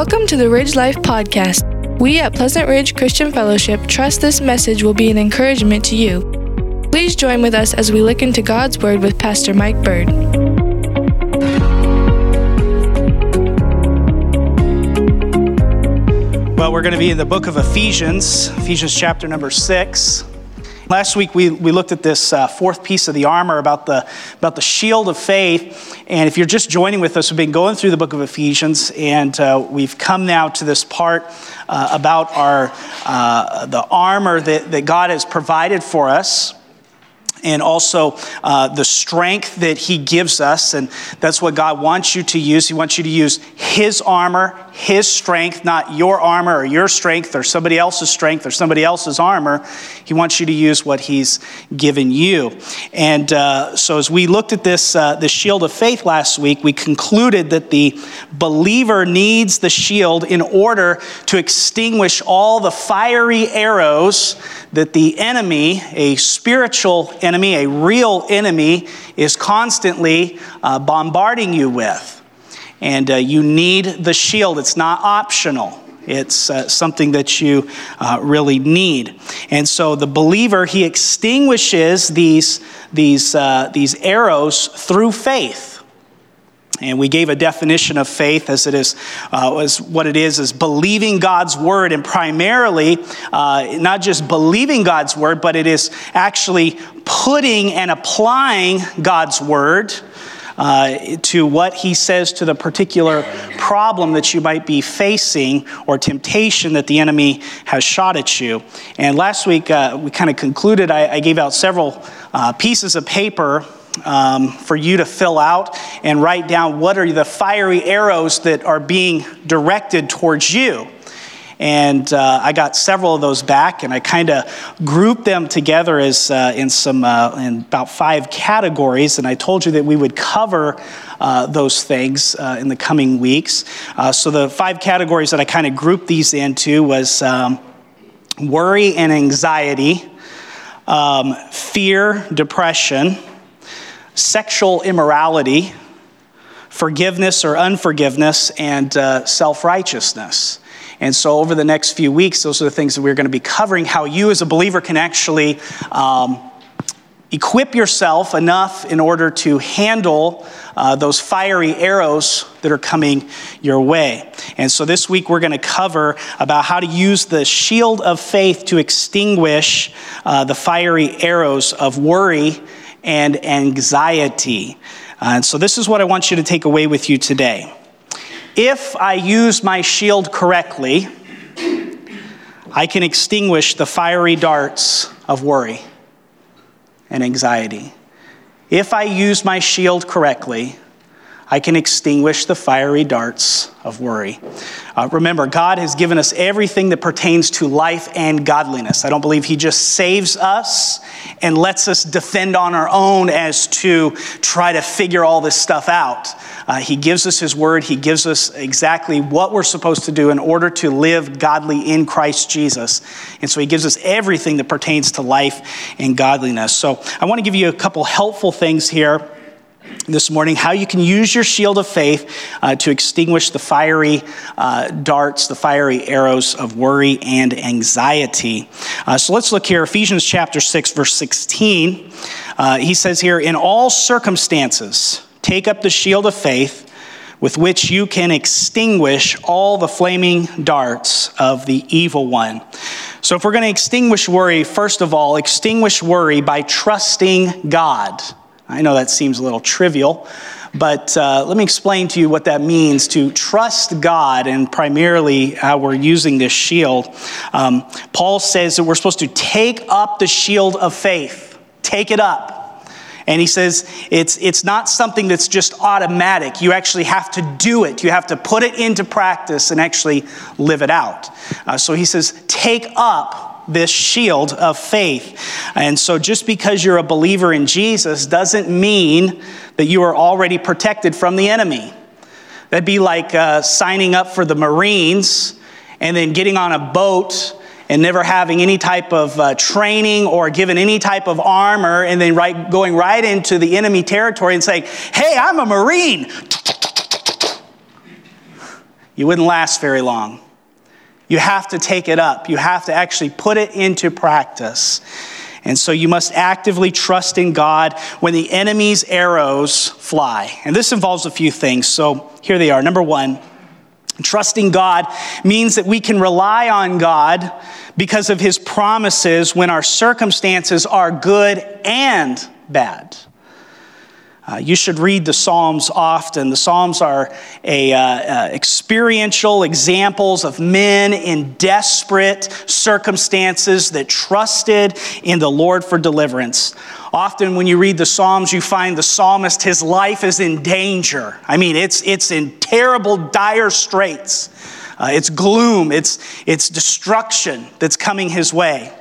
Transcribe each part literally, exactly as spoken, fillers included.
Welcome to the Ridge Life Podcast. We at Pleasant Ridge Christian Fellowship trust this message will be an encouragement to you. Please join with us as we look into God's Word with Pastor Mike Bird. Well, we're going to be in the book of Ephesians, Ephesians chapter number six. Last week, we, we looked at this uh, fourth piece of the armor about the about the shield of faith. And if you're just joining with us, we've been going through the book of Ephesians, and uh, we've come now to this part uh, about our uh, the armor that, that God has provided for us, and also uh, the strength that he gives us. And that's what God wants you to use. He wants you to use his armor, his strength, not your armor or your strength or somebody else's strength or somebody else's armor. He wants you to use what he's given you. And uh, so as we looked at this, uh, the shield of faith last week, we concluded that the believer needs the shield in order to extinguish all the fiery arrows that the enemy, a spiritual enemy, Enemy, a real enemy, is constantly uh, bombarding you with. And uh, you need the shield. It's not optional. It's uh, something that you uh, really need. And so the believer, he extinguishes these, these, uh, these arrows through faith. And we gave a definition of faith as it is, uh, as what it is, is believing God's word, and primarily uh, not just believing God's word, but it is actually putting and applying God's word uh, to what he says to the particular problem that you might be facing or temptation that the enemy has shot at you. And last week uh, we kind of concluded, I, I gave out several uh, pieces of paper Um, for you to fill out and write down what are the fiery arrows that are being directed towards you. And uh, I got several of those back, and I kind of grouped them together as uh, in some uh, in about five categories. And I told you that we would cover uh, those things uh, in the coming weeks. Uh, so the five categories that I kind of grouped these into was um, worry and anxiety, um, fear, depression, sexual immorality, forgiveness or unforgiveness, and uh, self-righteousness. And so over the next few weeks, those are the things that we're going to be covering, how you as a believer can actually um, equip yourself enough in order to handle uh, those fiery arrows that are coming your way. And so this week, we're going to cover about how to use the shield of faith to extinguish uh, the fiery arrows of worry and anxiety. Uh, and so this is what I want you to take away with you today. If I use my shield correctly, I can extinguish the fiery darts of worry and anxiety. If I use my shield correctly, I can extinguish the fiery darts of worry. Uh, remember, God has given us everything that pertains to life and godliness. I don't believe he just saves us and lets us defend on our own as to try to figure all this stuff out. Uh, he gives us his word. He gives us exactly what we're supposed to do in order to live godly in Christ Jesus. And so he gives us everything that pertains to life and godliness. So I want to give you a couple helpful things here this morning, how you can use your shield of faith uh, to extinguish the fiery uh, darts, the fiery arrows of worry and anxiety. Uh, so let's look here, Ephesians chapter six, verse sixteen. Uh, he says here, in all circumstances, take up the shield of faith with which you can extinguish all the flaming darts of the evil one. So if we're going to extinguish worry, first of all, extinguish worry by trusting God. I know that seems a little trivial, but uh, let me explain to you what that means to trust God, and primarily how we're using this shield. Um, Paul says that we're supposed to take up the shield of faith. Take it up. And he says it's it's not something that's just automatic. You actually have to do it. You have to put it into practice and actually live it out. Uh, so he says, take up this shield of faith. And so just because you're a believer in Jesus doesn't mean that you are already protected from the enemy. That'd be like uh, signing up for the Marines and then getting on a boat and never having any type of uh, training or given any type of armor, and then right, going right into the enemy territory and saying, hey, I'm a Marine. you wouldn't last very long. You have to take it up. You have to actually put it into practice. And so you must actively trust in God when the enemy's arrows fly. And this involves a few things. So here they are. Number one, trusting God means that we can rely on God because of his promises when our circumstances are good and bad. Uh, you should read the Psalms often. The Psalms are a, uh, uh, experiential examples of men in desperate circumstances that trusted in the Lord for deliverance. Often when you read the Psalms, you find the psalmist, his life is in danger. I mean, it's it's in terrible, dire straits. Uh, it's gloom. It's, it's destruction that's coming his way.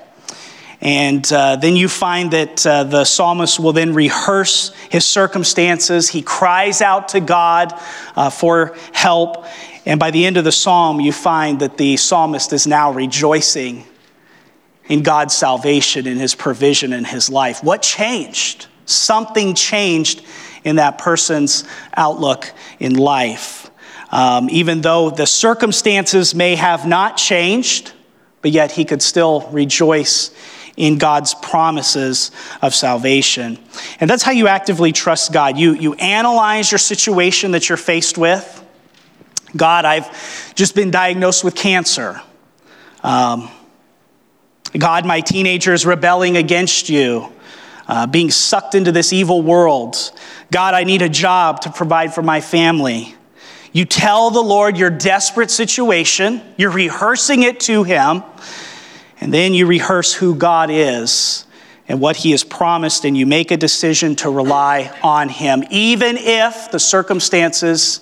And uh, then you find that uh, the psalmist will then rehearse his circumstances. He cries out to God uh, for help. And by the end of the psalm, you find that the psalmist is now rejoicing in God's salvation, in his provision, in his life. What changed? Something changed in that person's outlook in life. Um, even though the circumstances may have not changed, but yet he could still rejoice in God's promises of salvation. And that's how you actively trust God. You, you analyze your situation that you're faced with. God, I've just been diagnosed with cancer. Um, God, my teenager is rebelling against you, uh, being sucked into this evil world. God, I need a job to provide for my family. You tell the Lord your desperate situation. You're rehearsing it to him. And then you rehearse who God is and what he has promised, and you make a decision to rely on him, even if the circumstances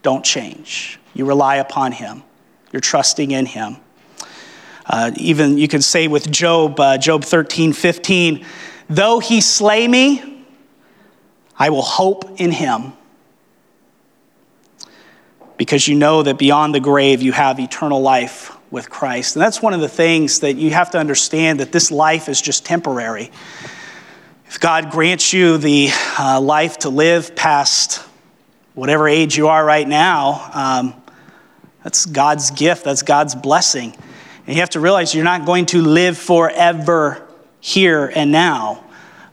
don't change. You rely upon him. You're trusting in him. Uh, even you can say with Job, uh, Job thirteen fifteen, though he slay me, I will hope in him. Because you know that beyond the grave, you have eternal life with Christ. And that's one of the things that you have to understand, that this life is just temporary. If God grants you the uh, life to live past whatever age you are right now, um, that's God's gift, that's God's blessing. And you have to realize you're not going to live forever here and now.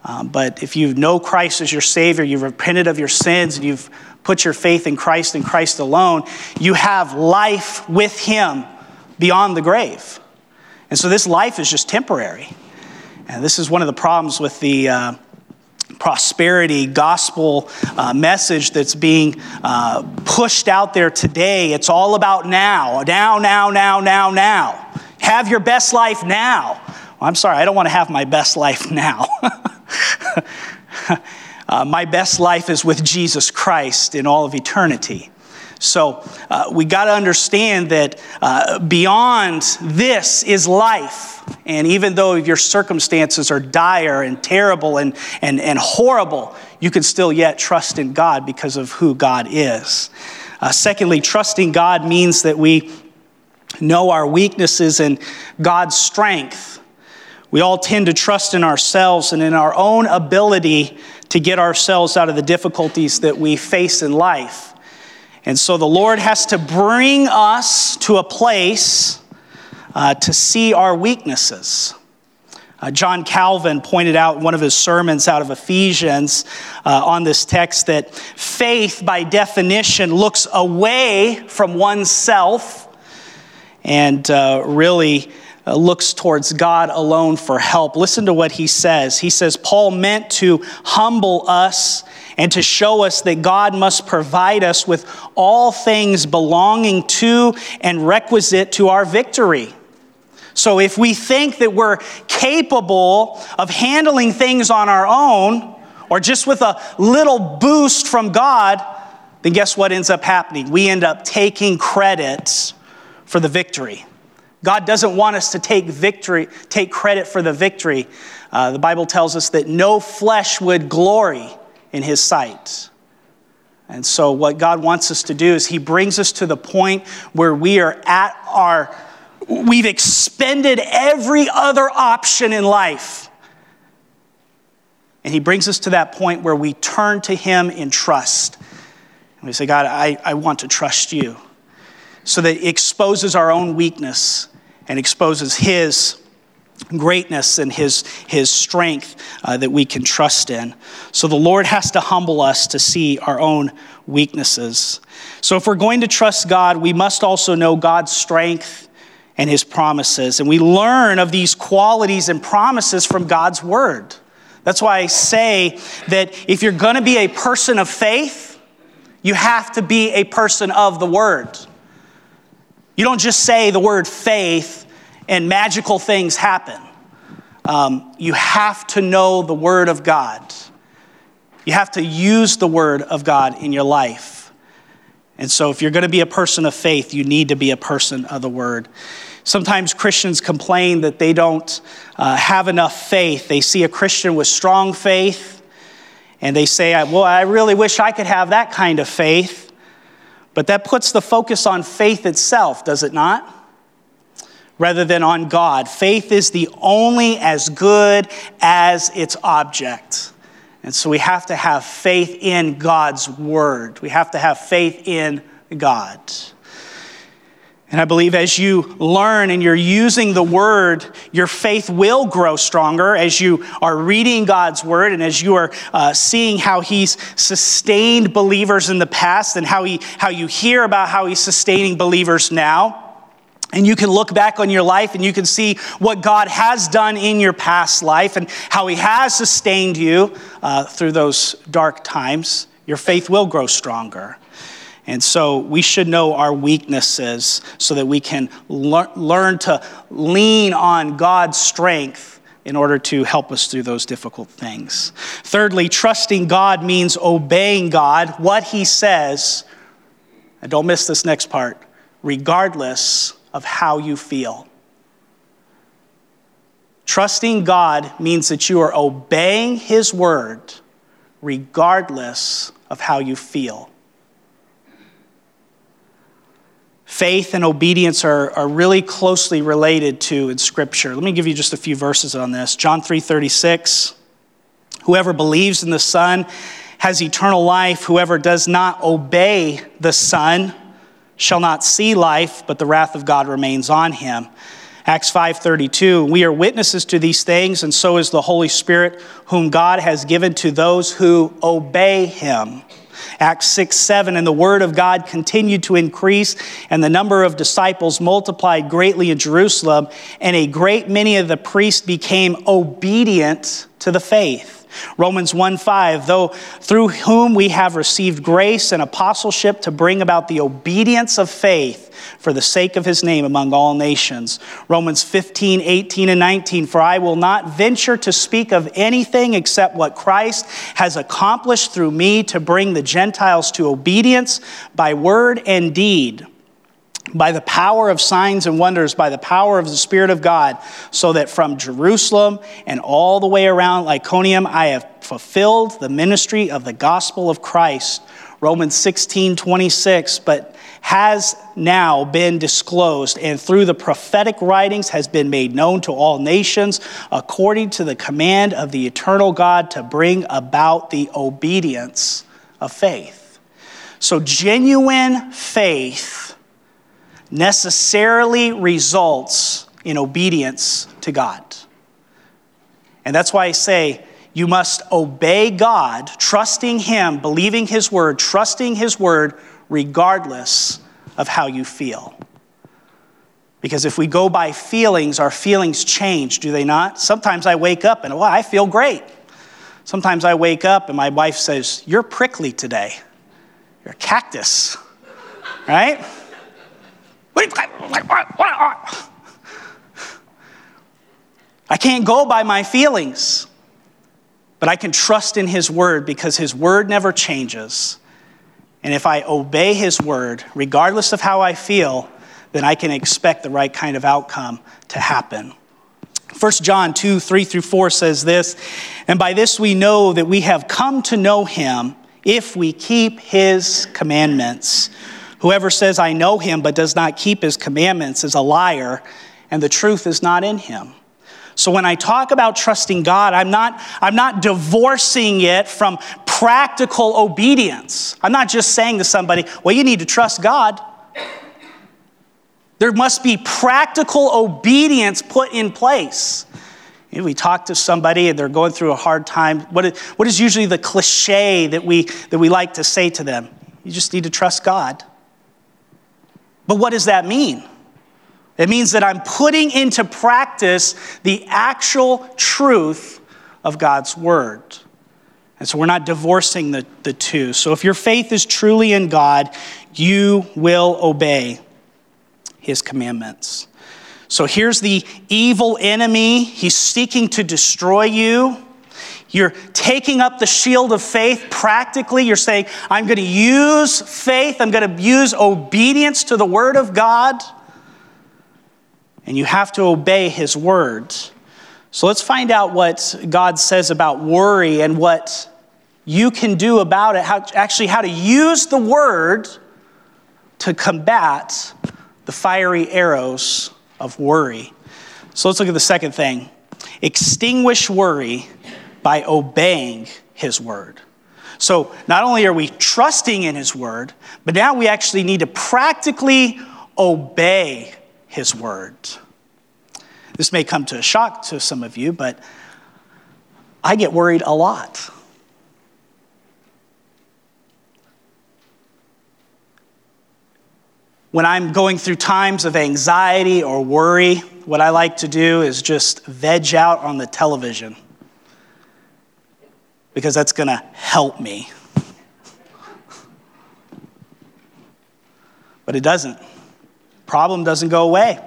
Um, but if you know Christ as your Savior, you've repented of your sins, and you've put your faith in Christ and Christ alone, you have life with him beyond the grave. And so this life is just temporary. And this is one of the problems with the uh, prosperity gospel uh, message that's being uh, pushed out there today. It's all about now, now, now, now, now, now. Have your best life now. Well, I'm sorry, I don't want to have my best life now. Uh, my best life is with Jesus Christ in all of eternity. So uh, we got to understand that uh, beyond this is life. And even though your circumstances are dire and terrible and, and, and horrible, you can still yet trust in God because of who God is. Uh, secondly, trusting God means that we know our weaknesses and God's strength. We all tend to trust in ourselves and in our own ability to get ourselves out of the difficulties that we face in life. And so the Lord has to bring us to a place uh, to see our weaknesses. Uh, John Calvin pointed out in one of his sermons out of Ephesians uh, on this text that faith, by definition, looks away from oneself and uh, really Uh, looks towards God alone for help. Listen to what he says. He says, Paul meant to humble us and to show us that God must provide us with all things belonging to and requisite to our victory. So if we think that we're capable of handling things on our own or just with a little boost from God, then guess what ends up happening? We end up taking credit for the victory. God doesn't want us to take victory, take credit for the victory. Uh, the Bible tells us that no flesh would glory in his sight. And so what God wants us to do is he brings us to the point where we are at our, we've expended every other option in life. And he brings us to that point where we turn to him in trust. And we say, God, I, I want to trust you. so that it exposes our own weakness and exposes his greatness and his his strength uh, that we can trust in. So the Lord has to humble us to see our own weaknesses. So if we're going to trust God, we must also know God's strength and his promises. And we learn of these qualities and promises from God's word. That's why I say that if you're going to be a person of faith, you have to be a person of the word. You don't just say the word faith and magical things happen. Um, you have to know the word of God. You have to use the word of God in your life. And so if you're going to be a person of faith, you need to be a person of the word. Sometimes Christians complain that they don't uh, have enough faith. They see a Christian with strong faith, and they say, well, I really wish I could have that kind of faith. But that puts the focus on faith itself, does it not? Rather than on God. Faith is the only as good as its object. And so we have to have faith in God's word. We have to have faith in God. And I believe as you learn and you're using the word, your faith will grow stronger as you are reading God's word and as you are uh, seeing how he's sustained believers in the past and how he, how you hear about how he's sustaining believers now. And you can look back on your life and you can see what God has done in your past life and how he has sustained you uh, through those dark times. Your faith will grow stronger. And so we should know our weaknesses so that we can lear- learn to lean on God's strength in order to help us through those difficult things. Thirdly, trusting God means obeying God, what he says, and don't miss this next part, regardless of how you feel. Trusting God means that you are obeying his word regardless of how you feel. Faith and obedience are, are really closely related to in Scripture. Let me give you just a few verses on this. John three thirty-six, whoever believes in the Son has eternal life. Whoever does not obey the Son shall not see life, but the wrath of God remains on him. Acts five thirty-two, we are witnesses to these things, and so is the Holy Spirit, whom God has given to those who obey him. Acts six seven, and the word of God continued to increase, and the number of disciples multiplied greatly in Jerusalem, and a great many of the priests became obedient to the faith. Romans one five, though through whom we have received grace and apostleship to bring about the obedience of faith for the sake of his name among all nations. Romans fifteen, eighteen, and nineteen, for I will not venture to speak of anything except what Christ has accomplished through me to bring the Gentiles to obedience by word and deed, by the power of signs and wonders, by the power of the Spirit of God, so that from Jerusalem and all the way around Iconium, I have fulfilled the ministry of the gospel of Christ. Romans sixteen twenty-six, but has now been disclosed and through the prophetic writings has been made known to all nations according to the command of the eternal God to bring about the obedience of faith. So genuine faith necessarily results in obedience to God. And that's why I say you must obey God, trusting him, believing his word, trusting his word, regardless of how you feel. Because if we go by feelings, our feelings change, do they not? Sometimes I wake up and, well, I feel great. Sometimes I wake up and my wife says, you're prickly today. You're a cactus, right? I can't go by my feelings, but I can trust in his word because his word never changes. And if I obey his word, regardless of how I feel, then I can expect the right kind of outcome to happen. First John two, three through four says this, and by this we know that we have come to know him if we keep his commandments. Whoever says, I know him, but does not keep his commandments is a liar, and the truth is not in him. So when I talk about trusting God, I'm not, I'm not divorcing it from practical obedience. I'm not just saying to somebody, well, you need to trust God. There must be practical obedience put in place. If we talk to somebody and they're going through a hard time, what is, what is usually the cliche that we, that we like to say to them? You just need to trust God. But what does that mean? It means that I'm putting into practice the actual truth of God's word. And so we're not divorcing the, the two. So if your faith is truly in God, you will obey his commandments. So here's the evil enemy. He's seeking to destroy you. You're taking up the shield of faith practically. You're saying, I'm going to use faith. I'm going to use obedience to the word of God. And you have to obey his word. So let's find out what God says about worry and what you can do about it. How, actually, how to use the word to combat the fiery arrows of worry. So let's look at the second thing. Extinguish worry by obeying his word. So not only are we trusting in his word, but now we actually need to practically obey his word. This may come to a shock to some of you, but I get worried a lot. When I'm going through times of anxiety or worry, what I like to do is just veg out on the television because that's going to help me. But it doesn't. Problem doesn't go away.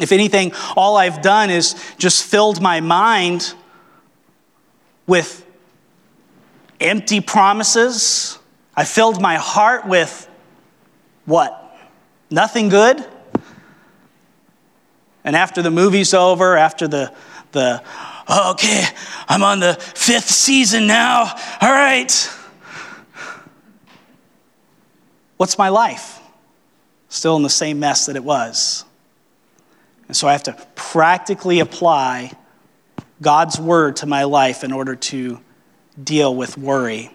If anything, all I've done is just filled my mind with empty promises. I filled my heart with what? Nothing good. And after the movie's over, after the, the oh, okay, I'm on the fifth season now. All right. What's my life? Still in the same mess that it was. And so I have to practically apply God's word to my life in order to deal with worry.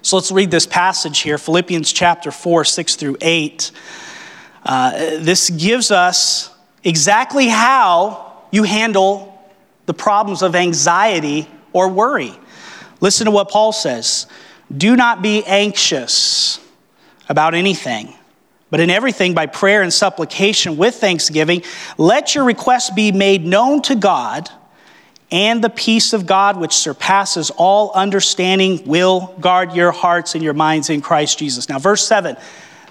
So let's read this passage here, Philippians chapter four, six through eight. Uh, this gives us exactly how you handle the problems of anxiety or worry. Listen to what Paul says. Do not be anxious about anything, but in everything by prayer and supplication with thanksgiving, let your requests be made known to God, and the peace of God, which surpasses all understanding, will guard your hearts and your minds in Christ Jesus. Now, verse seven,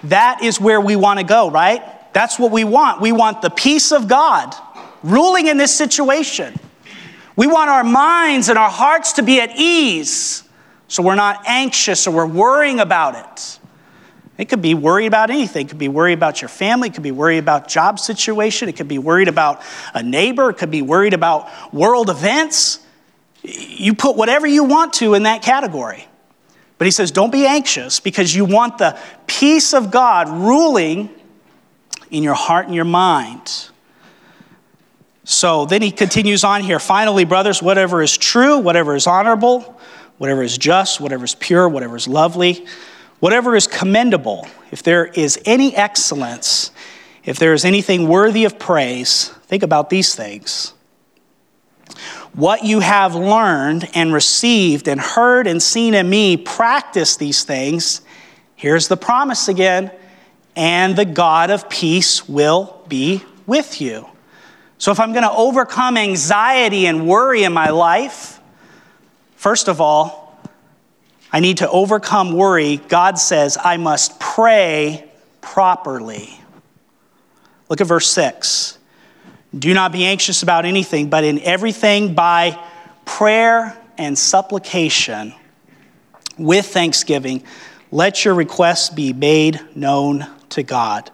that is where we want to go, right? That's what we want. We want the peace of God ruling in this situation. We want our minds and our hearts to be at ease, so we're not anxious or we're worrying about it. It could be worried about anything. It could be worried about your family. It could be worried about job situation. It could be worried about a neighbor. It could be worried about world events. You put whatever you want to in that category. But he says, don't be anxious because you want the peace of God ruling in your heart and your mind. So then he continues on here. Finally, brothers, whatever is true, whatever is honorable, whatever is just, whatever is pure, whatever is lovely, whatever is commendable, if there is any excellence, if there is anything worthy of praise, think about these things. What you have learned and received and heard and seen in me, practice these things. Here's the promise again, and the God of peace will be with you. So if I'm going to overcome anxiety and worry in my life, first of all, I need to overcome worry. God says, I must pray properly. Look at verse six. Do not be anxious about anything, but in everything by prayer and supplication, with thanksgiving, let your requests be made known to God.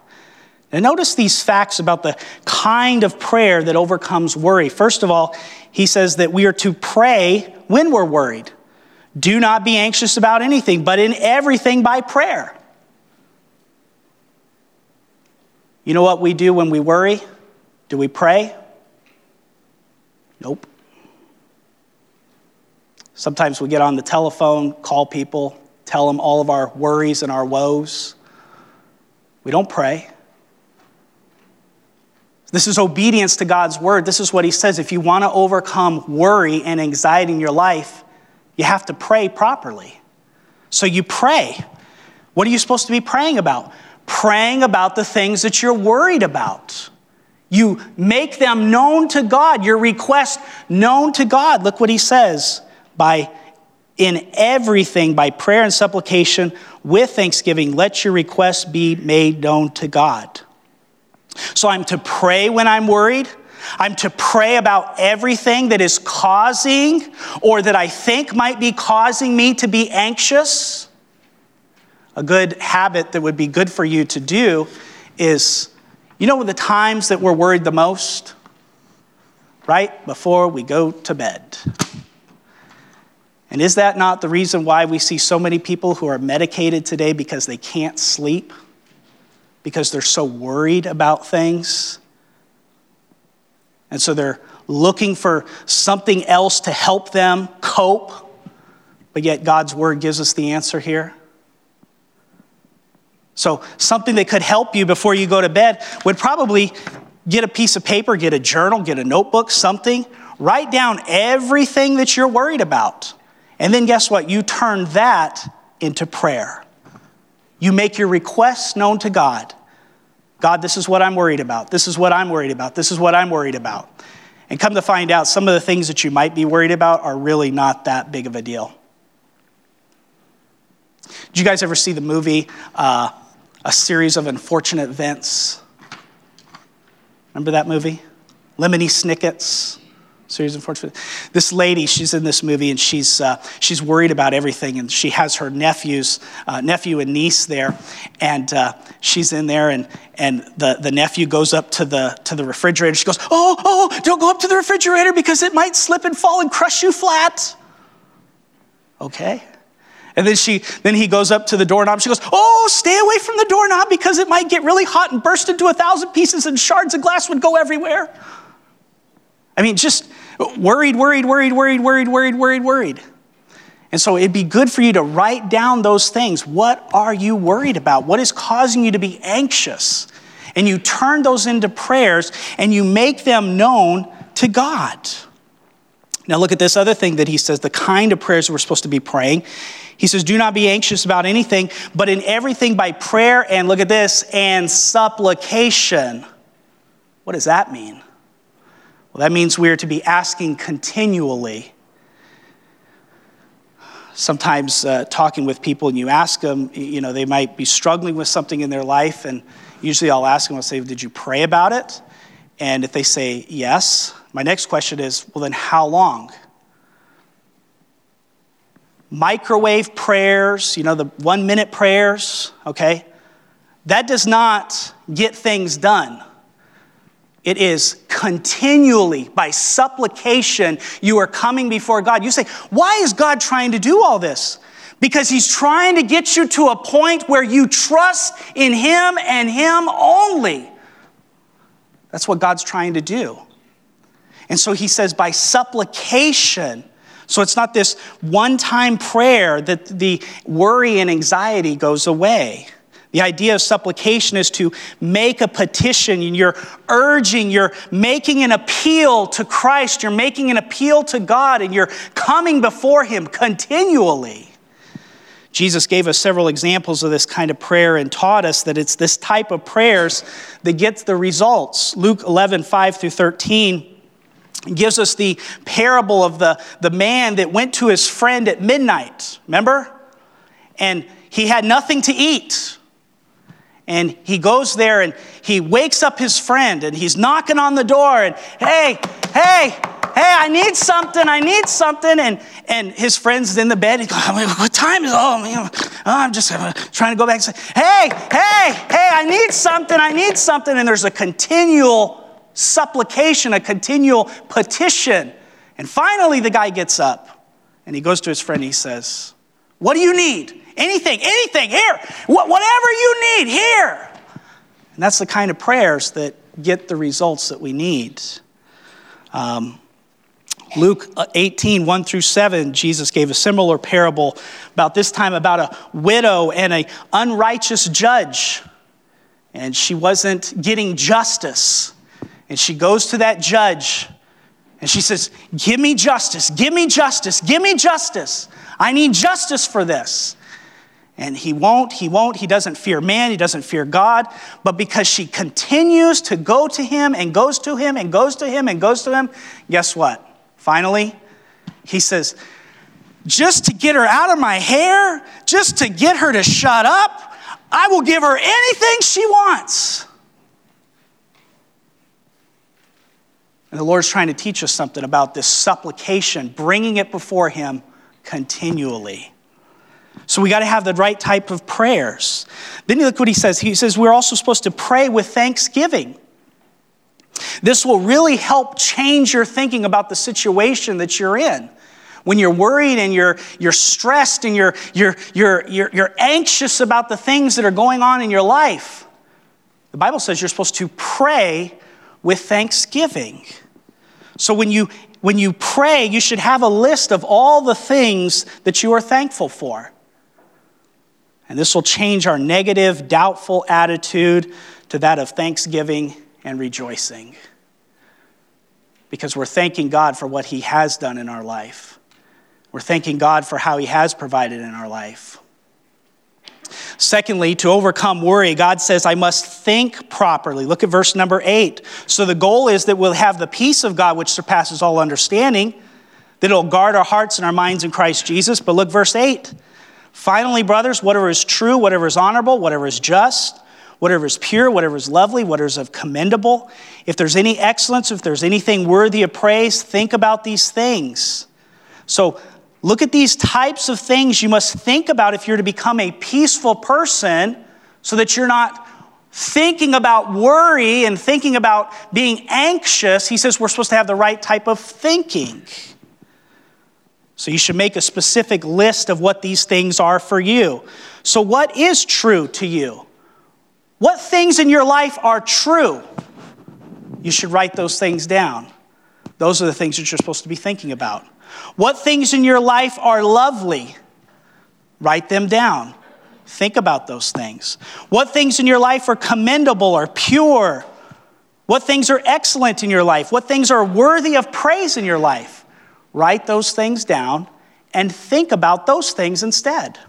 Now notice these facts about the kind of prayer that overcomes worry. First of all, he says that we are to pray when we're worried. Do not be anxious about anything, but in everything by prayer. You know what we do when we worry? Do we pray? Nope. Sometimes we get on the telephone, call people, tell them all of our worries and our woes. We don't pray. This is obedience to God's word. This is what he says. If you want to overcome worry and anxiety in your life, you have to pray properly. So you pray. What are you supposed to be praying about? Praying about the things that you're worried about. You make them known to God, your request known to God. Look what he says. By in everything, by prayer and supplication, with thanksgiving, let your requests be made known to God. So I'm to pray when I'm worried. I'm to pray about everything that is causing or that I think might be causing me to be anxious. A good habit that would be good for you to do is, you know, the times that we're worried the most? Right before we go to bed. And is that not the reason why we see so many people who are medicated today because they can't sleep? Because they're so worried about things? And so they're looking for something else to help them cope. But yet God's word gives us the answer here. So something that could help you before you go to bed would probably get a piece of paper, get a journal, get a notebook, something. Write down everything that you're worried about. And then guess what? You turn that into prayer. You make your requests known to God. God, this is what I'm worried about. This is what I'm worried about. This is what I'm worried about. And come to find out, some of the things that you might be worried about are really not that big of a deal. Did you guys ever see the movie, uh, A Series of Unfortunate Events? Remember that movie? Lemony Snicket's Series of Unfortunate Events. This lady, she's in this movie, and she's uh, she's worried about everything, and she has her nephews, uh, nephew and niece there, and uh, she's in there, and and the, the nephew goes up to the to the refrigerator. She goes, oh, oh, don't go up to the refrigerator because it might slip and fall and crush you flat. Okay. And then she, then he goes up to the doorknob. She goes, oh, stay away from the doorknob because it might get really hot and burst into a thousand pieces and shards of glass would go everywhere. I mean, just worried, worried, worried, worried, worried, worried, worried, worried. And so it'd be good for you to write down those things. What are you worried about? What is causing you to be anxious? And you turn those into prayers and you make them known to God. Now look at this other thing that he says, the kind of prayers we're supposed to be praying. He says, do not be anxious about anything, but in everything by prayer, and look at this, and supplication. What does that mean? Well, that means we are to be asking continually. Sometimes uh, talking with people and you ask them, you know, they might be struggling with something in their life, and usually I'll ask them, I'll say, did you pray about it? And if they say yes, my next question is, well, then how long? Microwave prayers, you know, the one minute prayers, okay? That does not get things done. It is continually, by supplication, you are coming before God. You say, why is God trying to do all this? Because he's trying to get you to a point where you trust in him and him only. That's what God's trying to do. And so he says by supplication. So it's not this one-time prayer that the worry and anxiety goes away. The idea of supplication is to make a petition, and you're urging, you're making an appeal to Christ, you're making an appeal to God, and you're coming before him continually. Jesus gave us several examples of this kind of prayer and taught us that it's this type of prayers that gets the results. Luke eleven, five through thirteen. Gives us the parable of the, the man that went to his friend at midnight, remember? And he had nothing to eat. And he goes there and he wakes up his friend and he's knocking on the door and, hey, hey, hey, I need something, I need something. And and his friend's in the bed. He goes, what time is it? Oh, man, oh, I'm just trying to go back and say, hey, hey, hey, I need something, I need something. And there's a continual supplication, a continual petition. And finally, the guy gets up and he goes to his friend. And he says, what do you need? Anything, anything, here, wh- whatever you need, here. And that's the kind of prayers that get the results that we need. Um, Luke eighteen, one through seven, Jesus gave a similar parable about this time about a widow and an unrighteous judge. And she wasn't getting justice. and she goes to that judge and she says, give me justice, give me justice, give me justice. I need justice for this. And he won't, he won't, he doesn't fear man, he doesn't fear God, but because she continues to go to him and goes to him and goes to him and goes to him, guess what? Finally, he says, just to get her out of my hair, just to get her to shut up, I will give her anything she wants. And the Lord's trying to teach us something about this supplication, bringing it before him continually. So we got to have the right type of prayers. Then you look what he says. He says we're also supposed to pray with thanksgiving. This will really help change your thinking about the situation that you're in. When you're worried and you're you're stressed and you're you're you're you're you're anxious about the things that are going on in your life, the Bible says you're supposed to pray with thanksgiving. So when you when you pray, you should have a list of all the things that you are thankful for. And this will change our negative, doubtful attitude to that of thanksgiving and rejoicing, because we're thanking God for what he has done in our life. We're thanking God for how he has provided in our life. Secondly, to overcome worry, God says, I must think properly. Look at verse number eight. So the goal is that we'll have the peace of God, which surpasses all understanding, that it'll guard our hearts and our minds in Christ Jesus. But look, verse eight. Finally, brothers, whatever is true, whatever is honorable, whatever is just, whatever is pure, whatever is lovely, whatever is of commendable, if there's any excellence, if there's anything worthy of praise, think about these things. So look at these types of things you must think about if you're to become a peaceful person, so that you're not thinking about worry and thinking about being anxious. He says we're supposed to have the right type of thinking. So you should make a specific list of what these things are for you. So what is true to you? What things in your life are true? You should write those things down. Those are the things that you're supposed to be thinking about. What things in your life are lovely? Write them down. Think about those things. What things in your life are commendable or pure? What things are excellent in your life? What things are worthy of praise in your life? Write those things down and think about those things instead.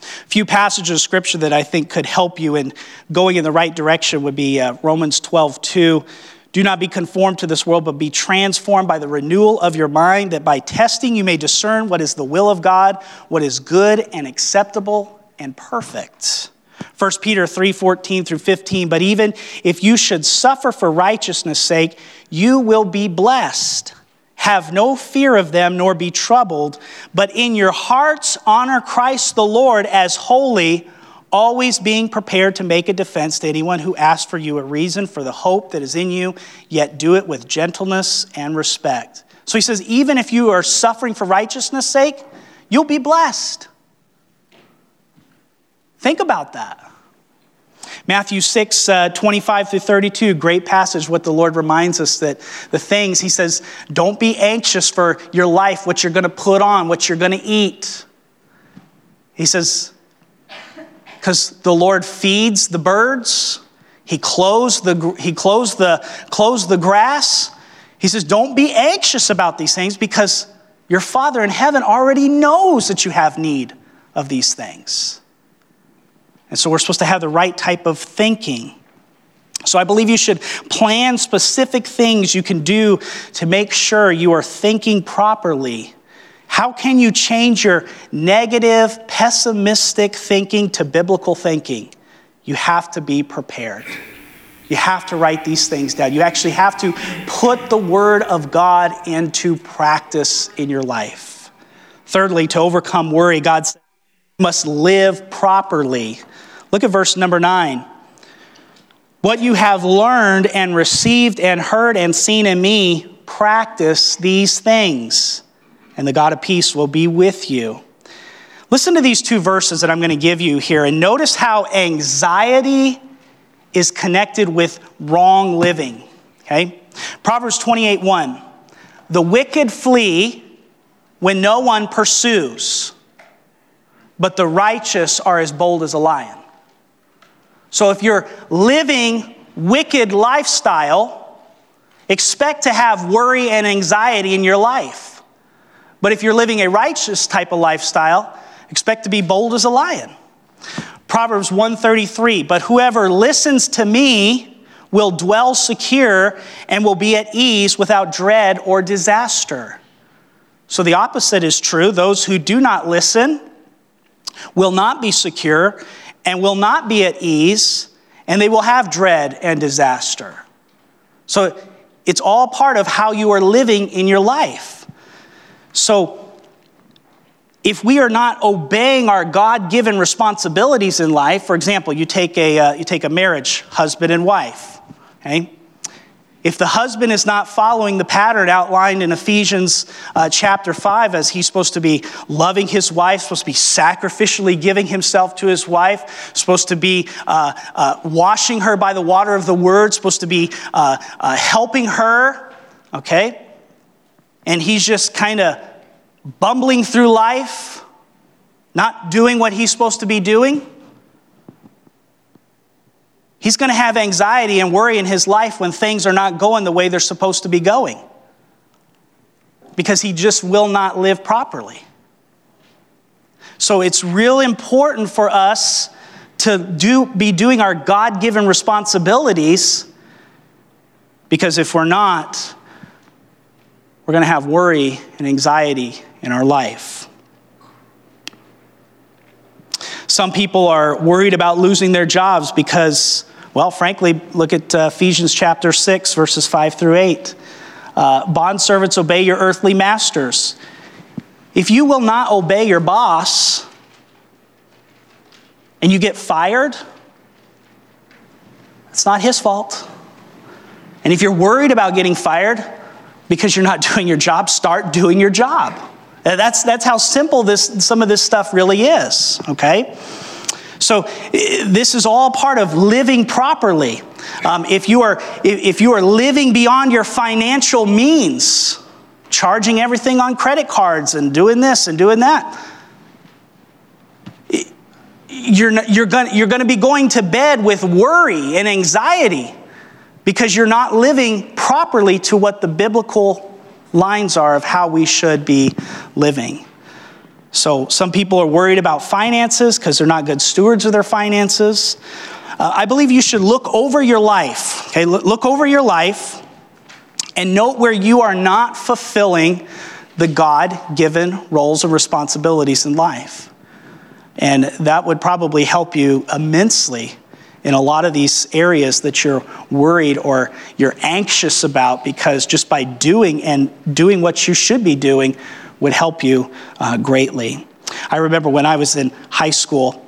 A few passages of scripture that I think could help you in going in the right direction would be uh, Romans twelve two. Do not be conformed to this world, but be transformed by the renewal of your mind, that by testing you may discern what is the will of God, what is good and acceptable and perfect. First Peter three fourteen through fifteen. But even if you should suffer for righteousness' sake, you will be blessed. Have no fear of them, nor be troubled, but in your hearts honor Christ the Lord as holy, always being prepared to make a defense to anyone who asks for you a reason for the hope that is in you, yet do it with gentleness and respect. So he says, even if you are suffering for righteousness' sake, you'll be blessed. Think about that. Matthew six, uh, twenty-five through thirty-two, great passage, what the Lord reminds us that the things, he says, don't be anxious for your life, what you're going to put on, what you're going to eat. He says, because the Lord feeds the birds, he clothes the, he clothes the, clothes the grass. He says, don't be anxious about these things, because your Father in heaven already knows that you have need of these things. And so we're supposed to have the right type of thinking. So I believe you should plan specific things you can do to make sure you are thinking properly. How can you change your negative, pessimistic thinking to biblical thinking? You have to be prepared. You have to write these things down. You actually have to put the Word of God into practice in your life. Thirdly, to overcome worry, God says, you must live properly. Look at verse number nine. What you have learned and received and heard and seen in me, practice these things, and the God of peace will be with you. Listen to these two verses that I'm going to give you here, and notice how anxiety is connected with wrong living, okay? Proverbs twenty-eight one, the wicked flee when no one pursues, but the righteous are as bold as a lion. So if you're living wicked lifestyle, expect to have worry and anxiety in your life. But if you're living a righteous type of lifestyle, expect to be bold as a lion. Proverbs one thirty-three, but whoever listens to me will dwell secure and will be at ease without dread or disaster. So the opposite is true. Those who do not listen will not be secure and will not be at ease, and they will have dread and disaster. So it's all part of how you are living in your life. So if we are not obeying our God-given responsibilities in life, for example, you take a uh, you take a marriage, husband and wife, okay? If the husband is not following the pattern outlined in Ephesians uh, chapter five, as he's supposed to be loving his wife, supposed to be sacrificially giving himself to his wife, supposed to be uh, uh, washing her by the water of the word, supposed to be uh, uh, helping her, okay? And he's just kind of bumbling through life, not doing what he's supposed to be doing, he's going to have anxiety and worry in his life when things are not going the way they're supposed to be going, because he just will not live properly. So it's real important for us to do be doing our God-given responsibilities, because if we're not, we're going to have worry and anxiety in our life. Some people are worried about losing their jobs because, well, frankly, look at uh, Ephesians chapter six, verses five through eight. Uh, Bondservants, obey your earthly masters. If you will not obey your boss and you get fired, it's not his fault. And if you're worried about getting fired because you're not doing your job, start doing your job. That's that's how simple this some of this stuff really is, okay? So this is all part of living properly. Um, if you are if you are living beyond your financial means, charging everything on credit cards and doing this and doing that, you're not, you're going you're going to be going to bed with worry and anxiety because you're not living properly to what the biblical lines are of how we should be living. So some people are worried about finances because they're not good stewards of their finances. Uh, I believe you should look over your life, okay? Look, look over your life and note where you are not fulfilling the God-given roles and responsibilities in life. And that would probably help you immensely in a lot of these areas that you're worried or you're anxious about, because just by doing and doing what you should be doing would help you uh, greatly. I remember when I was in high school,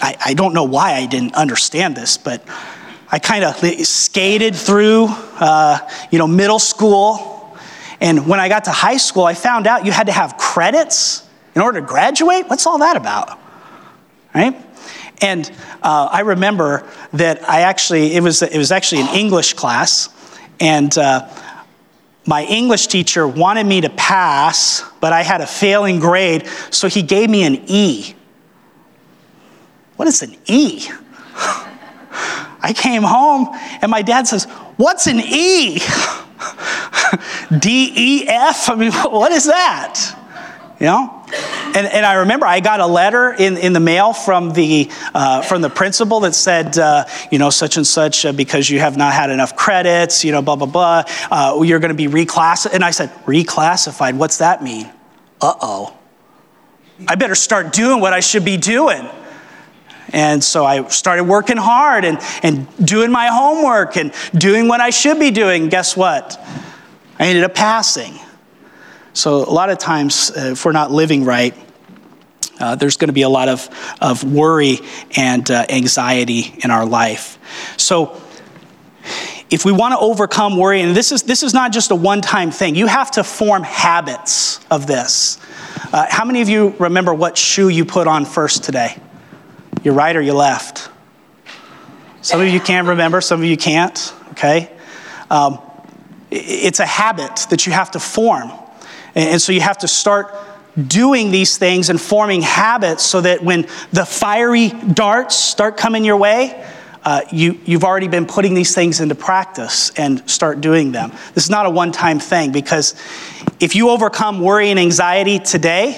I, I don't know why I didn't understand this, but I kind of skated through uh, you know, middle school. And when I got to high school, I found out you had to have credits in order to graduate. What's all that about, right? And uh, I remember that I actually, it was it was actually an English class, and uh, my English teacher wanted me to pass, but I had a failing grade, so he gave me an E. What is an E? I came home, and my dad says, what's an E? D E F? I mean, what is that? You know, and, and I remember I got a letter in, in the mail from the uh, from the principal that said, uh, you know, such and such, uh, because you have not had enough credits, you know, blah, blah, blah, uh, you're going to be reclassified. And I said, reclassified? What's that mean? Uh-oh. I better start doing what I should be doing. And so I started working hard and, and doing my homework and doing what I should be doing. Guess what? I ended up passing. So a lot of times, uh, if we're not living right, uh, there's going to be a lot of, of worry and uh, anxiety in our life. So if we want to overcome worry, and this is this is not just a one-time thing. You have to form habits of this. Uh, how many of you remember what shoe you put on first today? Your right or your left? Some of you can remember, some of you can't, okay? Um, it's a habit that you have to form. And so you have to start doing these things and forming habits so that when the fiery darts start coming your way, uh, you, you've already been putting these things into practice and start doing them. This is not a one-time thing, because if you overcome worry and anxiety today,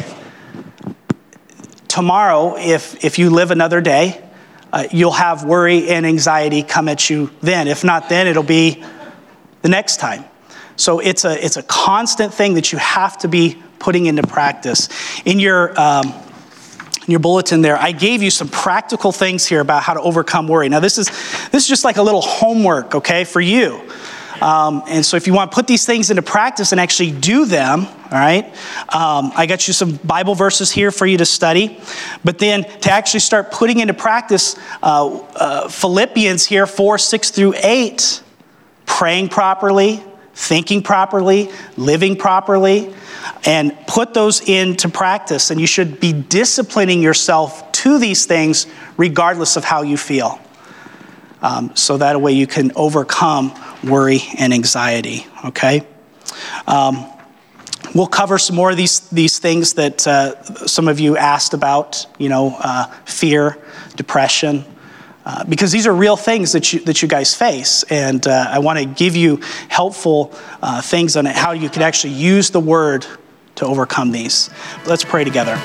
tomorrow, if, if you live another day, uh, you'll have worry and anxiety come at you then. If not then, it'll be the next time. So it's a it's a constant thing that you have to be putting into practice. In your um, in your bulletin there, I gave you some practical things here about how to overcome worry. Now this is this is just like a little homework, okay, for you. Um, and so if you want to put these things into practice and actually do them, all right, um, I got you some Bible verses here for you to study. But then to actually start putting into practice, uh, uh, Philippians here, four, six through eight, praying properly, thinking properly, living properly, and put those into practice. And you should be disciplining yourself to these things regardless of how you feel. Um, so that way you can overcome worry and anxiety, okay? Um, we'll cover some more of these these things that uh, some of you asked about, you know, uh, fear, depression, uh, because these are real things that you, that you guys face. And uh, I want to give you helpful uh, things on how you can actually use the word to overcome these. Let's pray together.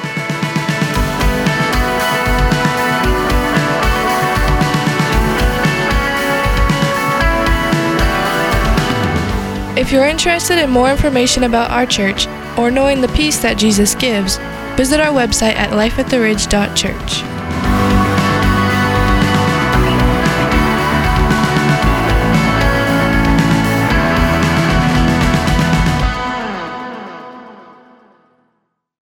If you're interested in more information about our church or knowing the peace that Jesus gives, visit our website at life at the ridge dot church.